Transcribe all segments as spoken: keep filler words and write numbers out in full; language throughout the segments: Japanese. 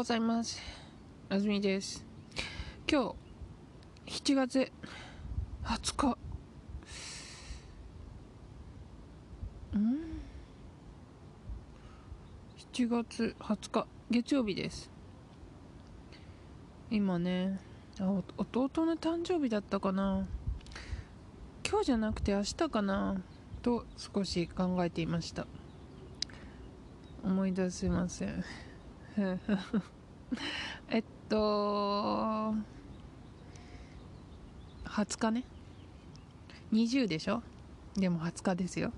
ございます。あずみです。今日しちがつはつか、うんしちがつはつか月曜日です。今ね、あ弟の誕生日だったかな、今日じゃなくて明日かなと少し考えていました。思い出せませんえっとはつかね、にじゅうでしょ、でもはつかですよ。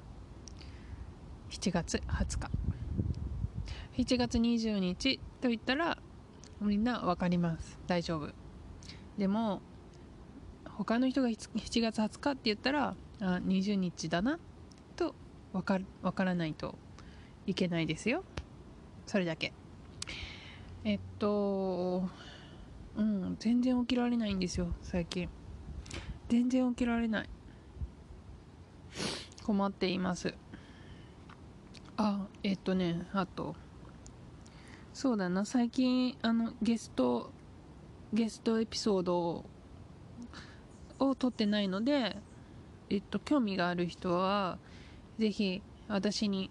しちがつはつか、しちがつにじゅうにちと言ったらみんな分かります、大丈夫。でも他の人がしちがつはつかって言ったら、あ、はつかだなと分かる、分からないといけないですよ、それだけ。えっとうん全然起きられないんですよ、最近。全然起きられない、困っています。あえっとねあとそうだな、最近あのゲストゲストエピソードをを撮ってないので、えっと興味がある人はぜひ私に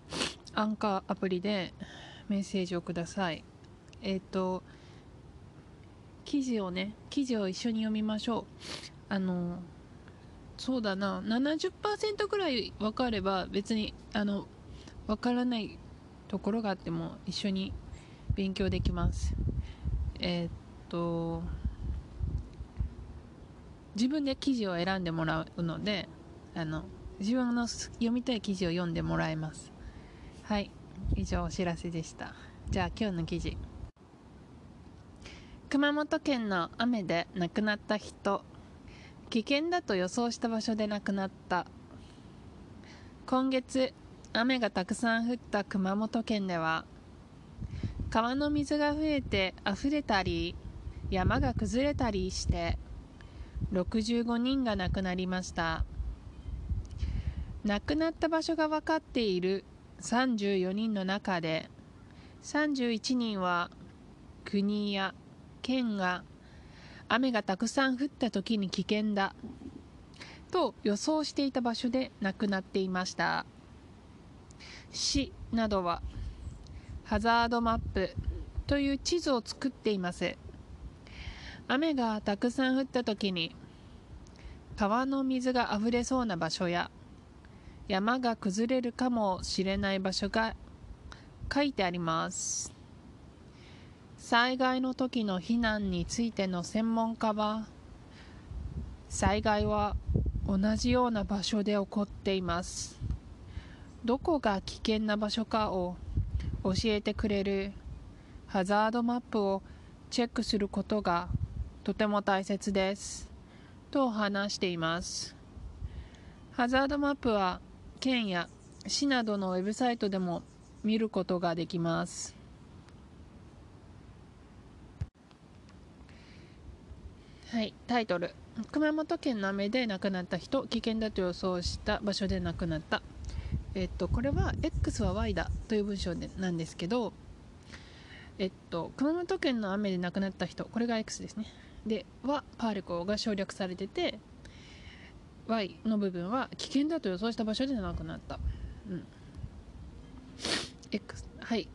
アンカーアプリでメッセージをください。えっと記事をね記事を一緒に読みましょう。あのそうだな、 ななじゅっパーセント くらい分かれば別にあの分からないところがあっても一緒に勉強できます。えっと自分で記事を選んでもらうので、あの自分の読みたい記事を読んでもらえます。はい、以上お知らせでした。じゃあ今日の記事、熊本県の雨で亡くなった人、危険だと予想した場所で亡くなった。今月雨がたくさん降った熊本県では、川の水が増えて溢れたり山が崩れたりしてろくじゅうごにんが亡くなりました。亡くなった場所が分かっているさんじゅうよにんの中で、さんじゅういちにんは国や県が雨がたくさん降った時に危険だと予想していた場所で亡くなっていました。市などはハザードマップという地図を作っています。雨がたくさん降った時に川の水があふれそうな場所や山が崩れるかもしれない場所が書いてあります。災害の時の避難についての専門家は、災害は同じような場所で起こっています、どこが危険な場所かを教えてくれるハザードマップをチェックすることがとても大切ですと話しています。ハザードマップは県や市などのウェブサイトでも見ることができます。はい、タイトル、熊本県の雨で亡くなった人、危険だと予想した場所で亡くなった。えっとこれは X は Y だという文章でなんですけど、えっと熊本県の雨で亡くなった人、これが X ですね。ではパーレコが省略されてて、Y の部分は危険だと予想した場所で亡くなった、うん、X、 はい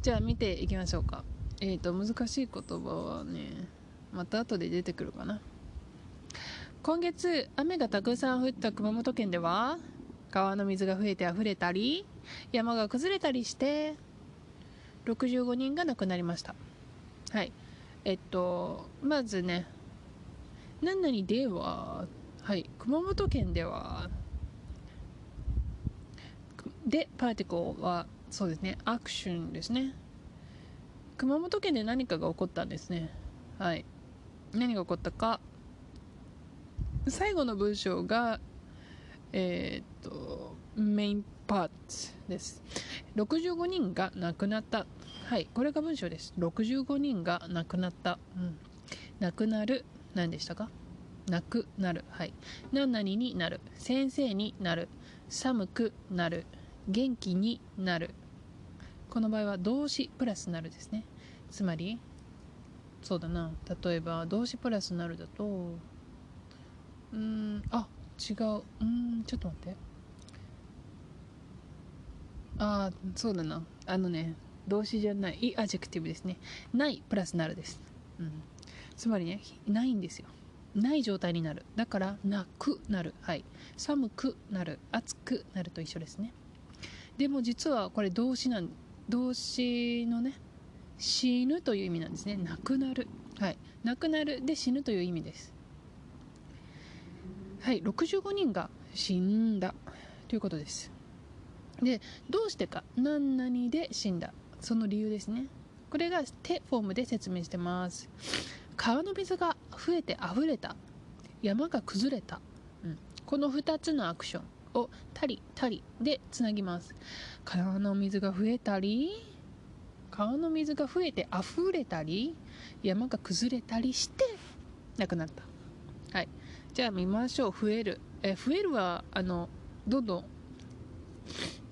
じゃあ見ていきましょうか。えっと難しい言葉はねまた後で出てくるかな。今月雨がたくさん降った熊本県では、川の水が増えてあふれたり山が崩れたりしてろくじゅうごにんが亡くなりました。はいえっとまずね、何々では、はい熊本県ではでパーティコはそうですね、アクションですね。熊本県で何かが起こったんですね。はい何が起こったか、最後の文章がえー、っとメインパートです。ろくじゅうごにんが亡くなった。はいこれが文章です。ろくじゅうごにんが亡くなった、うん、亡くなる、何でしたか、亡くなる、はい何々になる、先生になる、寒くなる、元気になる、この場合は動詞プラスなるですね。つまりそうだな、例えば動詞プラスなるだと、うーんあ違う、うーんちょっと待って、あそうだな、あのね動詞じゃないいアジェクティブですね、ないプラスなるです、うん、つまりねないんですよ、ない状態になる、だからなくなる、はい、寒くなる、暑くなると一緒ですね。でも実はこれ動詞なん、動詞のね死ぬという意味なんですね。なくなる、はい、なくなるで死ぬという意味です。はい、ろくじゅうごにんが死んだということです。で、どうしてか、何々で死んだ、その理由ですね。これが手フォームで説明してます。川の水が増えて溢れた、山が崩れた、うん、このふたつのアクションをたりたりでつなぎます。川の水が増えたり、川の水が増えて溢れたり、山が崩れたりしてなくなった。はい、じゃあ見ましょう。増える、え増えるはあのどんどん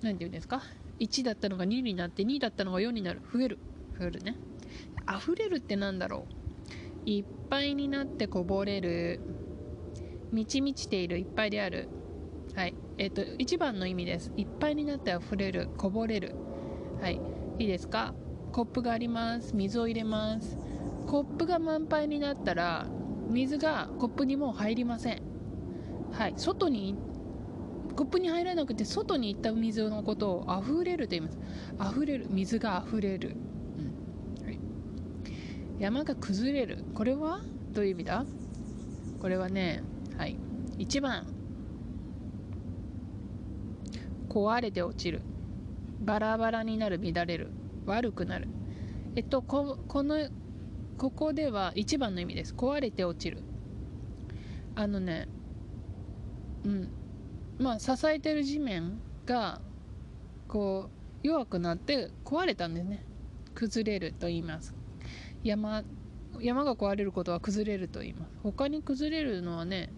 何て言うんですか？いちだったのがにになって、にだったのがよんになる。増える、増えるね。溢れるってなんだろう？いっぱいになってこぼれる、満ち満ちている、いっぱいである。はい、えっといちばんの意味です。いっぱいになって溢れる、こぼれる。はい、いいですか？コップがあります。水を入れます。コップが満杯になったら水がコップにもう入りません。はい、外にコップに入らなくて外に行った水のことをあふれると言います。あふれる、水があふれる、うん、はい、山が崩れる、これはどういう意味だ？これはね、はい、いちばん壊れて落ちる、バラバラになる、乱れる、悪くなる。えっと こ, このここでは一番の意味です。壊れて落ちる。あのね、うん、まあ支えてる地面がこう弱くなって壊れたんですね。崩れると言います。山山が壊れることは崩れると言います。他に崩れるのはね、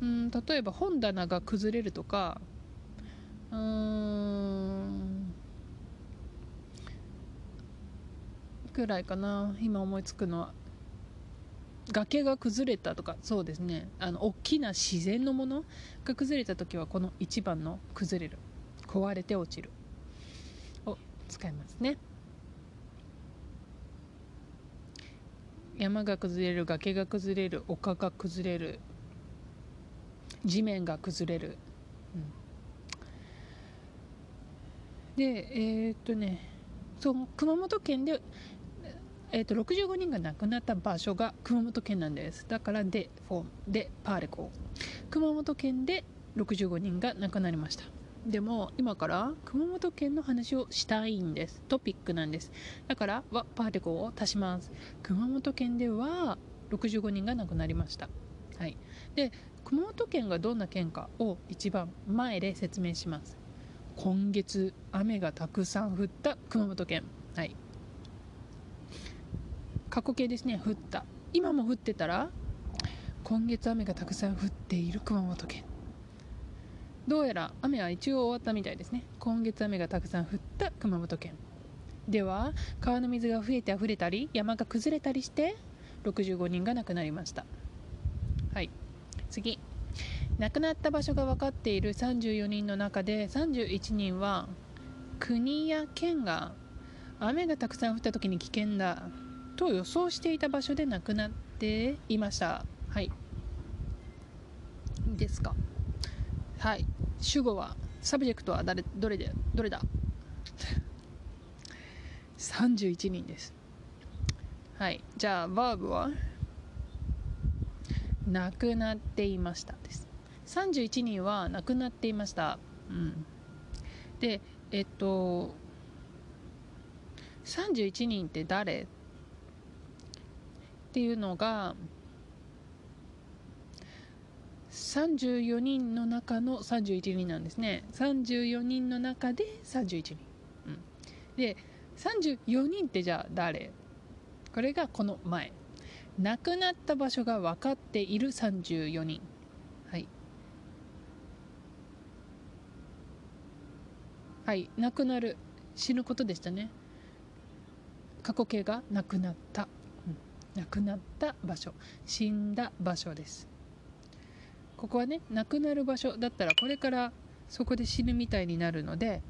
うん、例えば本棚が崩れるとか、うーんくらいかな、今思いつくのは。崖が崩れたとか、そうですね、あの大きな自然のものが崩れた時はこのいちばんの崩れる、壊れて落ちるを使いますね。山が崩れる、崖が崩れる、丘が崩れる、地面が崩れる、うん、でえー、っとねそう熊本県で、えー、とろくじゅうごにんが亡くなった場所が熊本県なんです。だからでフォームでパーレコ、熊本県でろくじゅうごにんが亡くなりました。でも今から熊本県の話をしたいんです。トピックなんです。だからはパーレコを足します。熊本県ではろくじゅうごにんが亡くなりました。はい、で熊本県がどんな県かを一番前で説明します。今月雨がたくさん降った熊本県、はい、過去形ですね。降った、今も降ってたら今月雨がたくさん降っている熊本県。どうやら雨は一応終わったみたいですね。今月雨がたくさん降った熊本県では川の水が増えてあふれたり山が崩れたりしてろくじゅうごにんが亡くなりました。はい、次、亡くなった場所が分かっているさんじゅうよにんの中でさんじゅういちにんは国や県が雨がたくさん降った時に危険だと予想していた場所で亡くなっていました。はい、ですか。はい、主語はサブジェクトは誰どれでどれださんじゅういちにんです。はい、じゃあバーブは亡くなっていましたです。さんじゅういちにんは亡くなっていました、うん、で、えっとさんじゅういちにんって誰っていうのがさんじゅうよにんの中のさんじゅういちにんなんですね。さんじゅうよにんの中でさんじゅういちにん、うん、でさんじゅうよにんってじゃあ誰？これがこの前、亡くなった場所が分かっているさんじゅうよにん。はい、亡くなる、死ぬことでしたね。過去形がなくなった、うん、なくなった場所、死んだ場所です。ここはね、なくなる場所だったらこれからそこで死ぬみたいになるので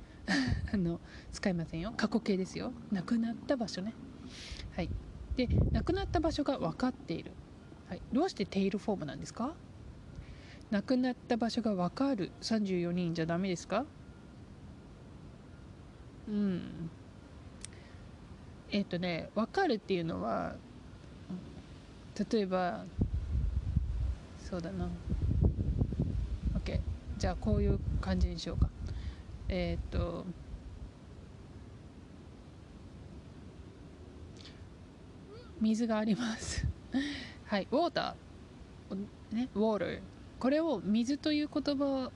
あの使いませんよ。過去形ですよ。なくなった場所ね。はい。で、なくなった場所が分かっている。はい。どうしてテイルフォームなんですか？なくなった場所が分かるさんじゅうよにんじゃダメですか？うん。えっとね、分かるっていうのは、例えば、そうだな。OK。じゃあこういう感じにしようか。えー、っと水がありますはい、ウォーター、ね、ウォーター、これを水という言葉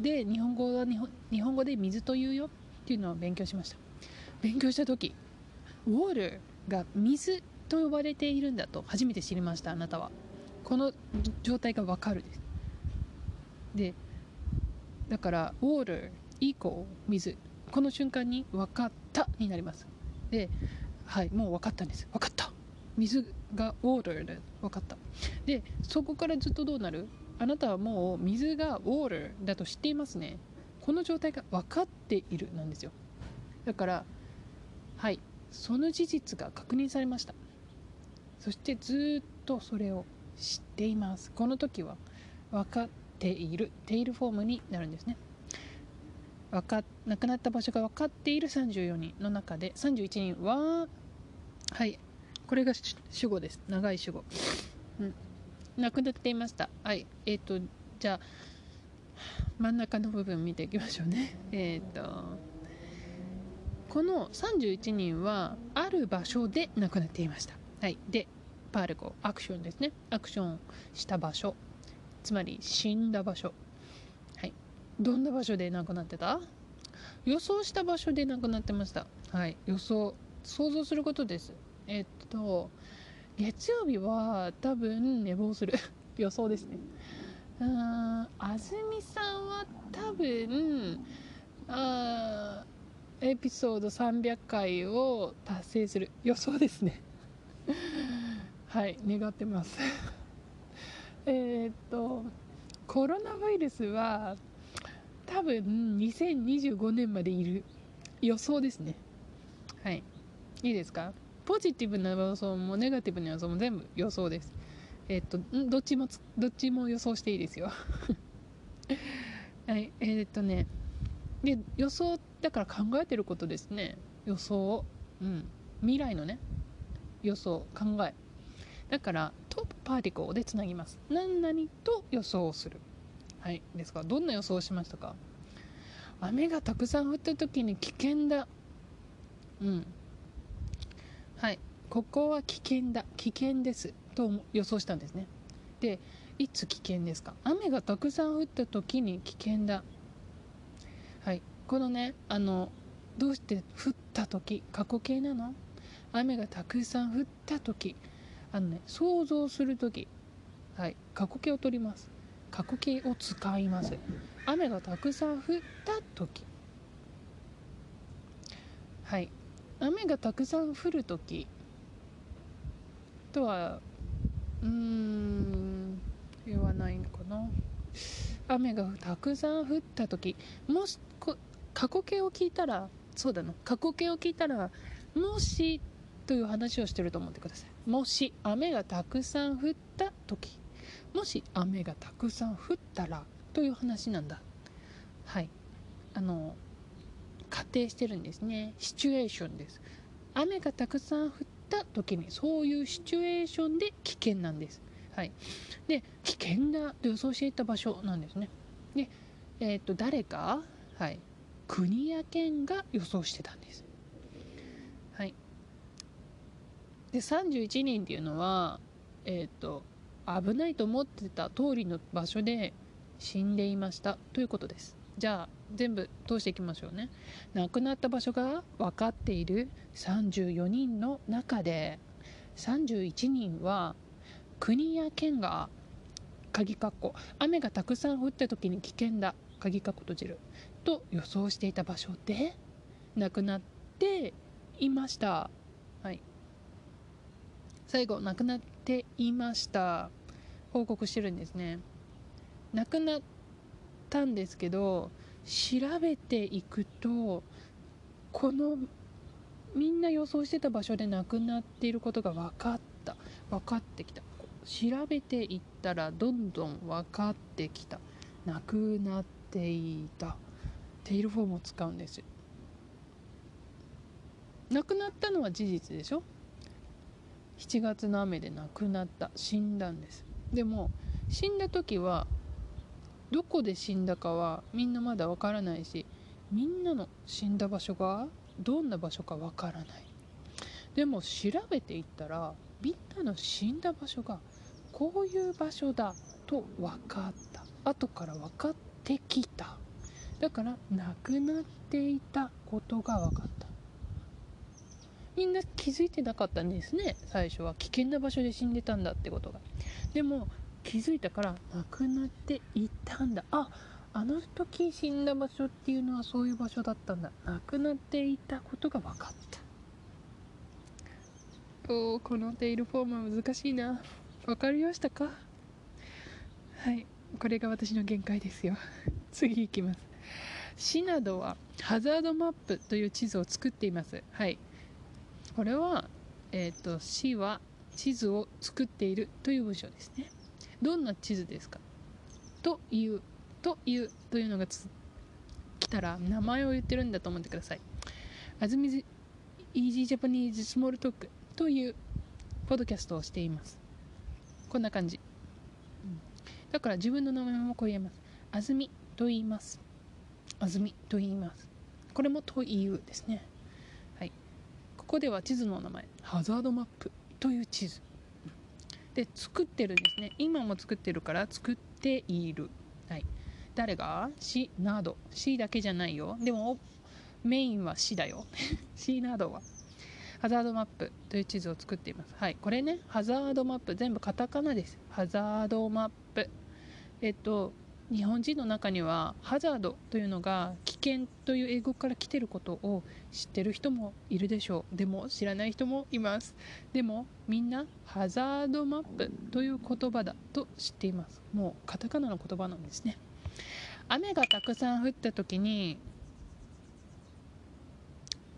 で日本語は日本、日本語で水というよっていうのを勉強しました。勉強した時、ウォーターが水と呼ばれているんだと初めて知りました。あなたはこの状態が分かるです。で、だからウォーターイコー水、この瞬間に分かったになります。で、はい、もう分かったんです。分かった、水がウォーターで分かった。で、そこからずっとどうなる？あなたはもう水がウォーターだと知っていますね。この状態が分かっているなんですよ。だから、はい、その事実が確認されました。そしてずっとそれを知っています。この時は分かっている、テイルフォームになるんですね。わか、亡くなった場所が分かっているさんじゅうよにんの中でさんじゅういちにんは、はい、これが主語です。長い主語、うん、亡くなっていました。はい、えっと、じゃあ真ん中の部分見ていきましょうね。えっと、このさんじゅういちにんはある場所で亡くなっていました。はい、で、パール語、アクションですね。アクションした場所、つまり死んだ場所。はい、どんな場所で亡くなってた？予想した場所で亡くなってました。はい、予想、想像することです。えっと月曜日は多分寝坊する予想ですね。うーん、安住さんは多分あエピソードさんびゃっかいを達成する予想ですねはい、願ってますえーっとコロナウイルスは多分にせんにじゅうごねんまでいる予想ですね。はい、いいですか？ポジティブな予想もネガティブな予想も全部予想です。えー、っとどっちもどっちも予想していいですよはい、えー、っとねで、予想だから考えてることですね。予想を、うん、未来のね、予想、考え、だからとパーティコーでつなぎます。何々と予想する。はい、ですからどんな予想をしましたか？雨がたくさん降った時に危険だ。うん。はい、ここは危険だ、危険ですと予想したんですね。で、いつ危険ですか？雨がたくさん降った時に危険だ。はい、このね、あのどうして降った時過去形なの？雨がたくさん降った時、あのね、想像するとき、はい、過去形を取ります。過去形を使います。雨がたくさん降ったとき、はい、雨がたくさん降るときとは、うーん、言わないのかな。雨がたくさん降ったとき、もしこ過去形を聞いたら、そうだな、過去形を聞いたら、もしという話をしてると思ってください。もし雨がたくさん降った時、もし雨がたくさん降ったらという話なんだ。はい、あの仮定してるんですね。シチュエーションです。雨がたくさん降った時にそういうシチュエーションで危険なんです。はい、で、危険だと予想していた場所なんですね。で、えー、っと誰か、はい、国や県が予想してたんです。で、さんじゅういちにんっていうのは、えー、と危ないと思ってた通りの場所で死んでいましたということです。じゃあ全部通していきましょうね。亡くなった場所が分かっているさんじゅうよにんの中でさんじゅういちにんは国や県が鍵括弧雨がたくさん降った時に危険だ鍵括弧閉じると予想していた場所で亡くなっていました。最後亡くなっていました報告してるんですね。亡くなったんですけど、調べていくとこのみんな予想してた場所で亡くなっていることが分かった分かってきた調べていったらどんどん分かってきた亡くなっていたテイルフォームを使うんです。亡くなったのは事実でしょ。しちがつの雨で亡くなった、死んだんです。でも死んだ時はどこで死んだかはみんなまだわからないし、みんなの死んだ場所がどんな場所かわからない。でも調べていったらみんなの死んだ場所がこういう場所だと分かった、後から分かってきた。だから亡くなっていたことが分かった。みんな気づいてなかったんですね。最初は危険な場所で死んでたんだってことが。でも気づいたから亡くなっていたんだ、あ、あの時死んだ場所っていうのはそういう場所だったんだ、亡くなっていたことが分かった。おー、このテイルフォームは難しいな。分かりましたか？はい、これが私の限界ですよ。次いきます。市などはハザードマップという地図を作っています。はい、これは、えーと、市は地図を作っているという文章ですね。どんな地図ですかというというというのがつ来たら名前を言ってるんだと思ってください。あずみずイージージャパニーズスモールトークというポッドキャストをしています。こんな感じ。うん、だから自分の名前もこう言えます。あずみと言います。あずみと言います。これもというですね。はい。ここでは地図の名前、ハザードマップという地図。で作ってるんですね。今も作ってるから作っている。はい。誰が？市など。市だけじゃないよ。でもメインは市だよ。市などはハザードマップという地図を作っています。はい。これね、ハザードマップ全部カタカナです。ハザードマップ。えっと日本人の中にはハザードというのが危険という英語から来てることを知ってる人もいるでしょう。でも知らない人もいます。でもみんなハザードマップという言葉だと知っています。もうカタカナの言葉なんですね。雨がたくさん降った時に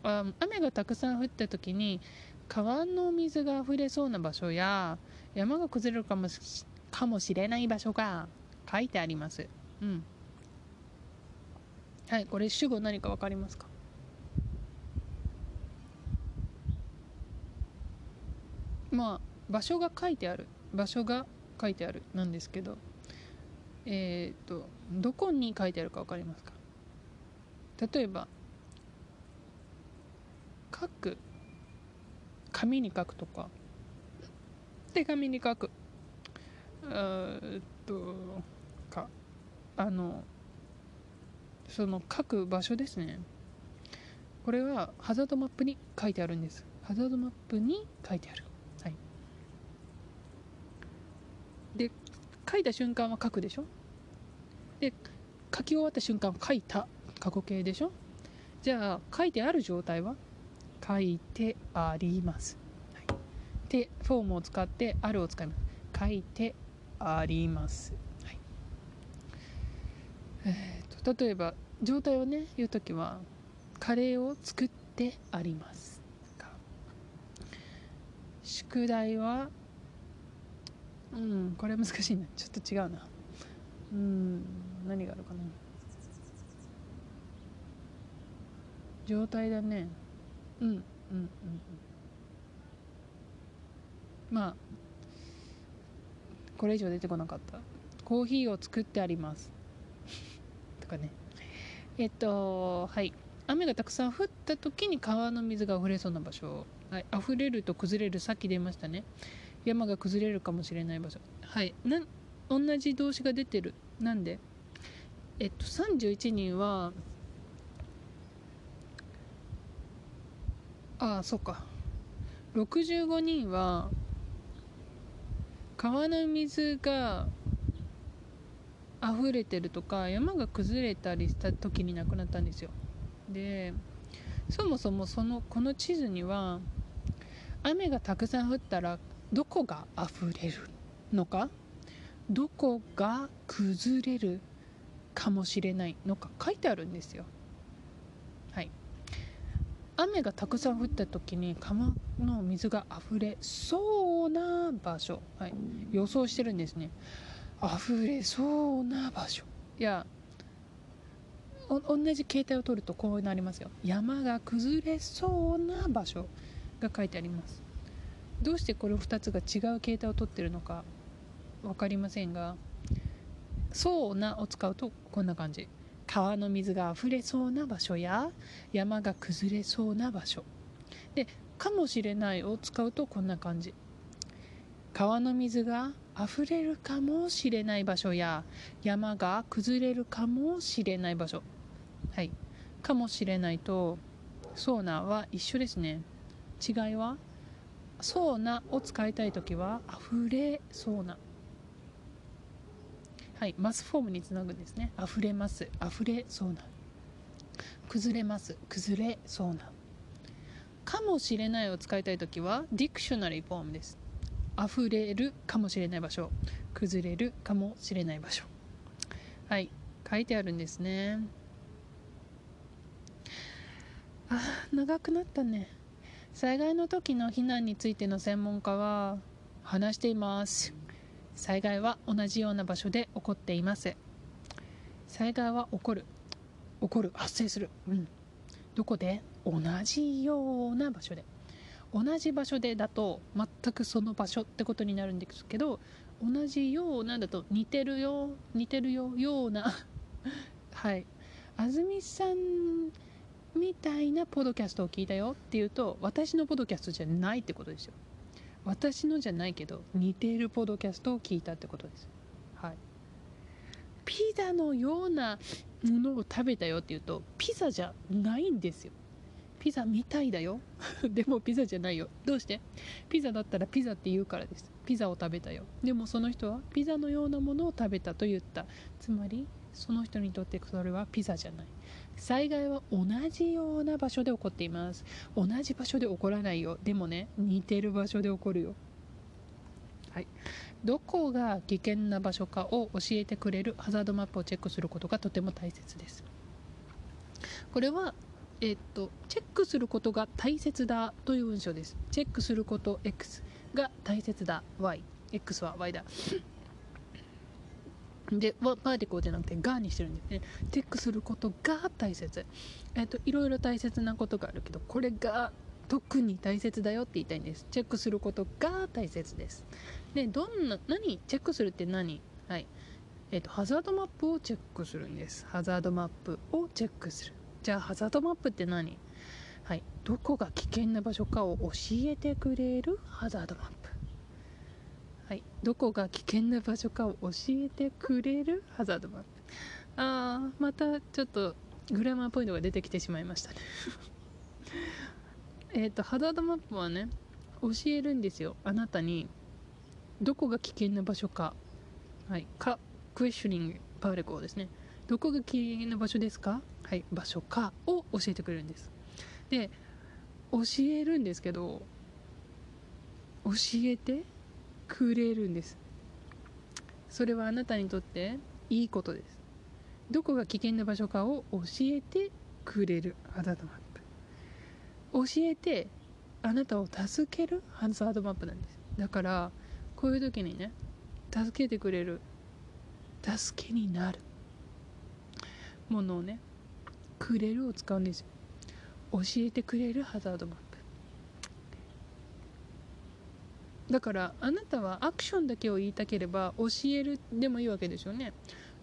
あ雨がたくさん降った時に川の水があふれそうな場所や山が崩れるかもし、かもしれない場所が書いてあります。うん。はい、これ主語何かわかりますか？まあ場所が書いてある、場所が書いてあるなんですけど、えっとどこに書いてあるかわかりますか？例えば書く、紙に書くとか、手紙に書く、えっと。かあのその書く場所ですね。これはハザードマップに書いてあるんです。ハザードマップに書いてある。はい。で書いた瞬間は書くでしょ。で書き終わった瞬間は書いた過去形でしょ。じゃあ書いてある状態は書いてあります、はい、でフォームを使ってあるを使います。書いてあります、はい。えー、と例えば状態をね言うときはカレーを作ってありますか、宿題はうんこれ難しいな、ちょっと違うな、うん何があるかな、状態だね、うんうんうんうんまあこれ以上出てこなかった。コーヒーを作ってありますとかね。えっとはい雨がたくさん降った時に川の水が溢れそうな場所、はい、溢れると崩れる、さっき出ましたね。山が崩れるかもしれない場所、はいな同じ動詞が出てる。なんでえっとさんじゅういちにんはああそうかろくじゅうごにんは川の水が溢れてるとか山が崩れたりした時に亡くなったんですよ。でそもそもそのこの地図には雨がたくさん降ったらどこがあふれるのか、どこが崩れるかもしれないのか書いてあるんですよ。はい、雨がたくさん降った時に川の水があふれそうな場所、はい、予想してるんですね。あふれそうな場所、いやお同じ形態を取るとこうなりますよ。山が崩れそうな場所が書いてあります。どうしてこれふたつが違う形態を取ってるのか分かりませんが、そうなを使うとこんな感じ。川の水があふれそうな場所や山が崩れそうな場所で、かもしれないを使うとこんな感じ。川の水があふれるかもしれない場所や山が崩れるかもしれない場所、はい、かもしれないとそうなは一緒ですね。違いはそうなを使いたいときはあふれそうな、はい、マスフォームにつなぐんですね。あふれます、あふれそうな、崩れます、崩れそうな。かもしれないを使いたいときはディクショナリーフォームです。あふれるかもしれない場所、崩れるかもしれない場所、はい、書いてあるんですね。あ、長くなったね。災害の時の避難についての専門家は話しています。災害は同じような場所で起こっています。災害は起こる、起こる、発生する、うん、どこで？同じような場所で。同じ場所でだと全くその場所ってことになるんですけど、同じようなだと似てるよ、似てるよ、ようなはい、安住さんみたいなポドキャストを聞いたよっていうと、私のポドキャストじゃないってことですよ。私のじゃないけど似ているポドキャストを聞いたってことです。はい。ピザのようなものを食べたよっていうと、ピザじゃないんですよ。ピザみたいだよ。でもピザじゃないよ。どうして？ピザだったらピザって言うからです。ピザを食べたよ。でもその人はピザのようなものを食べたと言った。つまりその人にとってそれはピザじゃない。災害は同じような場所で起こっています。同じ場所で起こらないよ。でもね、似てる場所で起こるよ。はい。どこが危険な場所かを教えてくれるハザードマップをチェックすることがとても大切です。これは、えっと、チェックすることが大切だという文章です。チェックすること X が大切だ Y。X は Y だ。で、パーティコーじゃなくてがにしてるんですね。チェックすることが大切、えっと、いろいろ大切なことがあるけど、これが特に大切だよって言いたいんです。チェックすることが大切です。で、どんな何チェックするって何、はい、えっと、ハザードマップをチェックするんです。ハザードマップをチェックする。じゃあハザードマップって何、はい、どこが危険な場所かを教えてくれるハザードマップ、はい、どこが危険な場所かを教えてくれるハザードマップ。あー、またちょっとグラマーポイントが出てきてしまいましたねえっとハザードマップはね、教えるんですよ、あなたにどこが危険な場所か、はい、かクエスチョニングパーティコーですね。どこが危険な場所ですか、はい、場所かを教えてくれるんです。で、教えるんですけど、教えてくれるんです。それはあなたにとっていいことです。どこが危険な場所かを教えてくれるハザードマップ、教えてあなたを助けるハザードマップなんです。だからこういう時にね、助けてくれる、助けになるものをね、くれるを使うんですよ。教えてくれるハザードマップだから、あなたはアクションだけを言いたければ教えるでもいいわけですよね。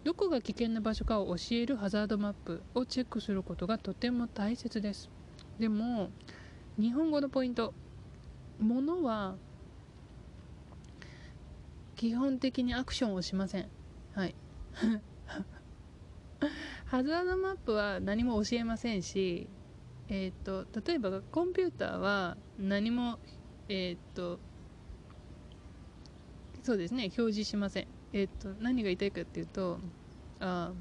どこが危険な場所かを教えるハザードマップをチェックすることがとても大切です。でも日本語のポイント、ものは基本的にアクションをしません、はいハザードマップは何も教えませんし、えっと例えばコンピューターは何もえっとそうですね、表示しません。えっと、何が言いたいかっていうと、あ、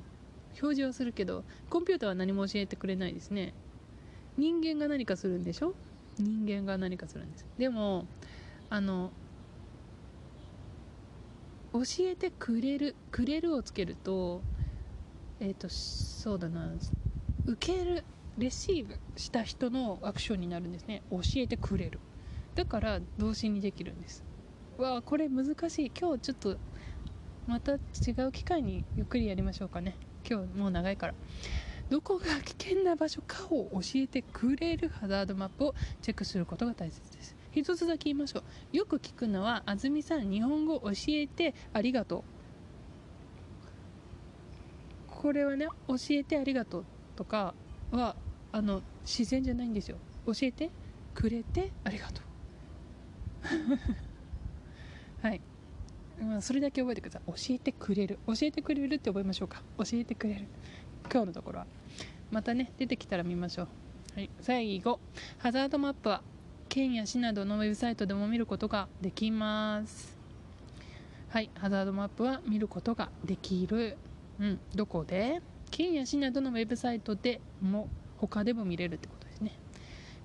表示はするけど、コンピューターは何も教えてくれないですね。人間が何かするんでしょ？人間が何かするんです。でも、あの、教えてくれるくれるをつけるとえっとそうだな受けるレシーブした人のアクションになるんですね。教えてくれる、だから動詞にできるんです。わあ、これ難しい。今日ちょっとまた違う機会にゆっくりやりましょうかね。今日もう長いから。どこが危険な場所かを教えてくれるハザードマップをチェックすることが大切です。一つだけ言いましょう。よく聞くのは、あずみさん日本語教えてありがとう。これはね、教えてありがとうとかはあの自然じゃないんですよ。教えてくれてありがとうはい、まあ、それだけ覚えてください。教えてくれる、教えてくれるって覚えましょうか。教えてくれる、今日のところはまたね出てきたら見ましょう、はい、最後、ハザードマップは県や市などのウェブサイトでも見ることができます。はい、ハザードマップは見ることができる、うん、どこで？県や市などのウェブサイトでも他でも見れるってことですね。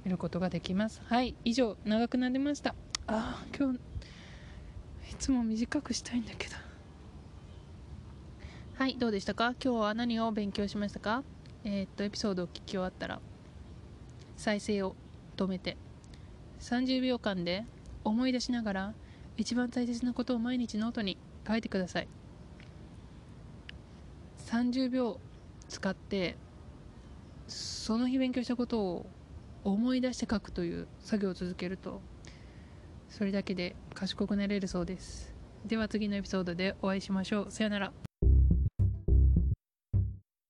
見ることができます。はい、以上、長くなりました。あー、今日いつも短くしたいんだけど。はい、どうでしたか？今日は何を勉強しましたか？えー、っとエピソードを聞き終わったら再生を止めてさんじゅうびょうかんで思い出しながら一番大切なことを毎日ノートに書いてください。さんじゅうびょう使ってその日勉強したことを思い出して書くという作業を続けると、それだけで賢くなれるそうです。では次のエピソードでお会いしましょう。さよなら。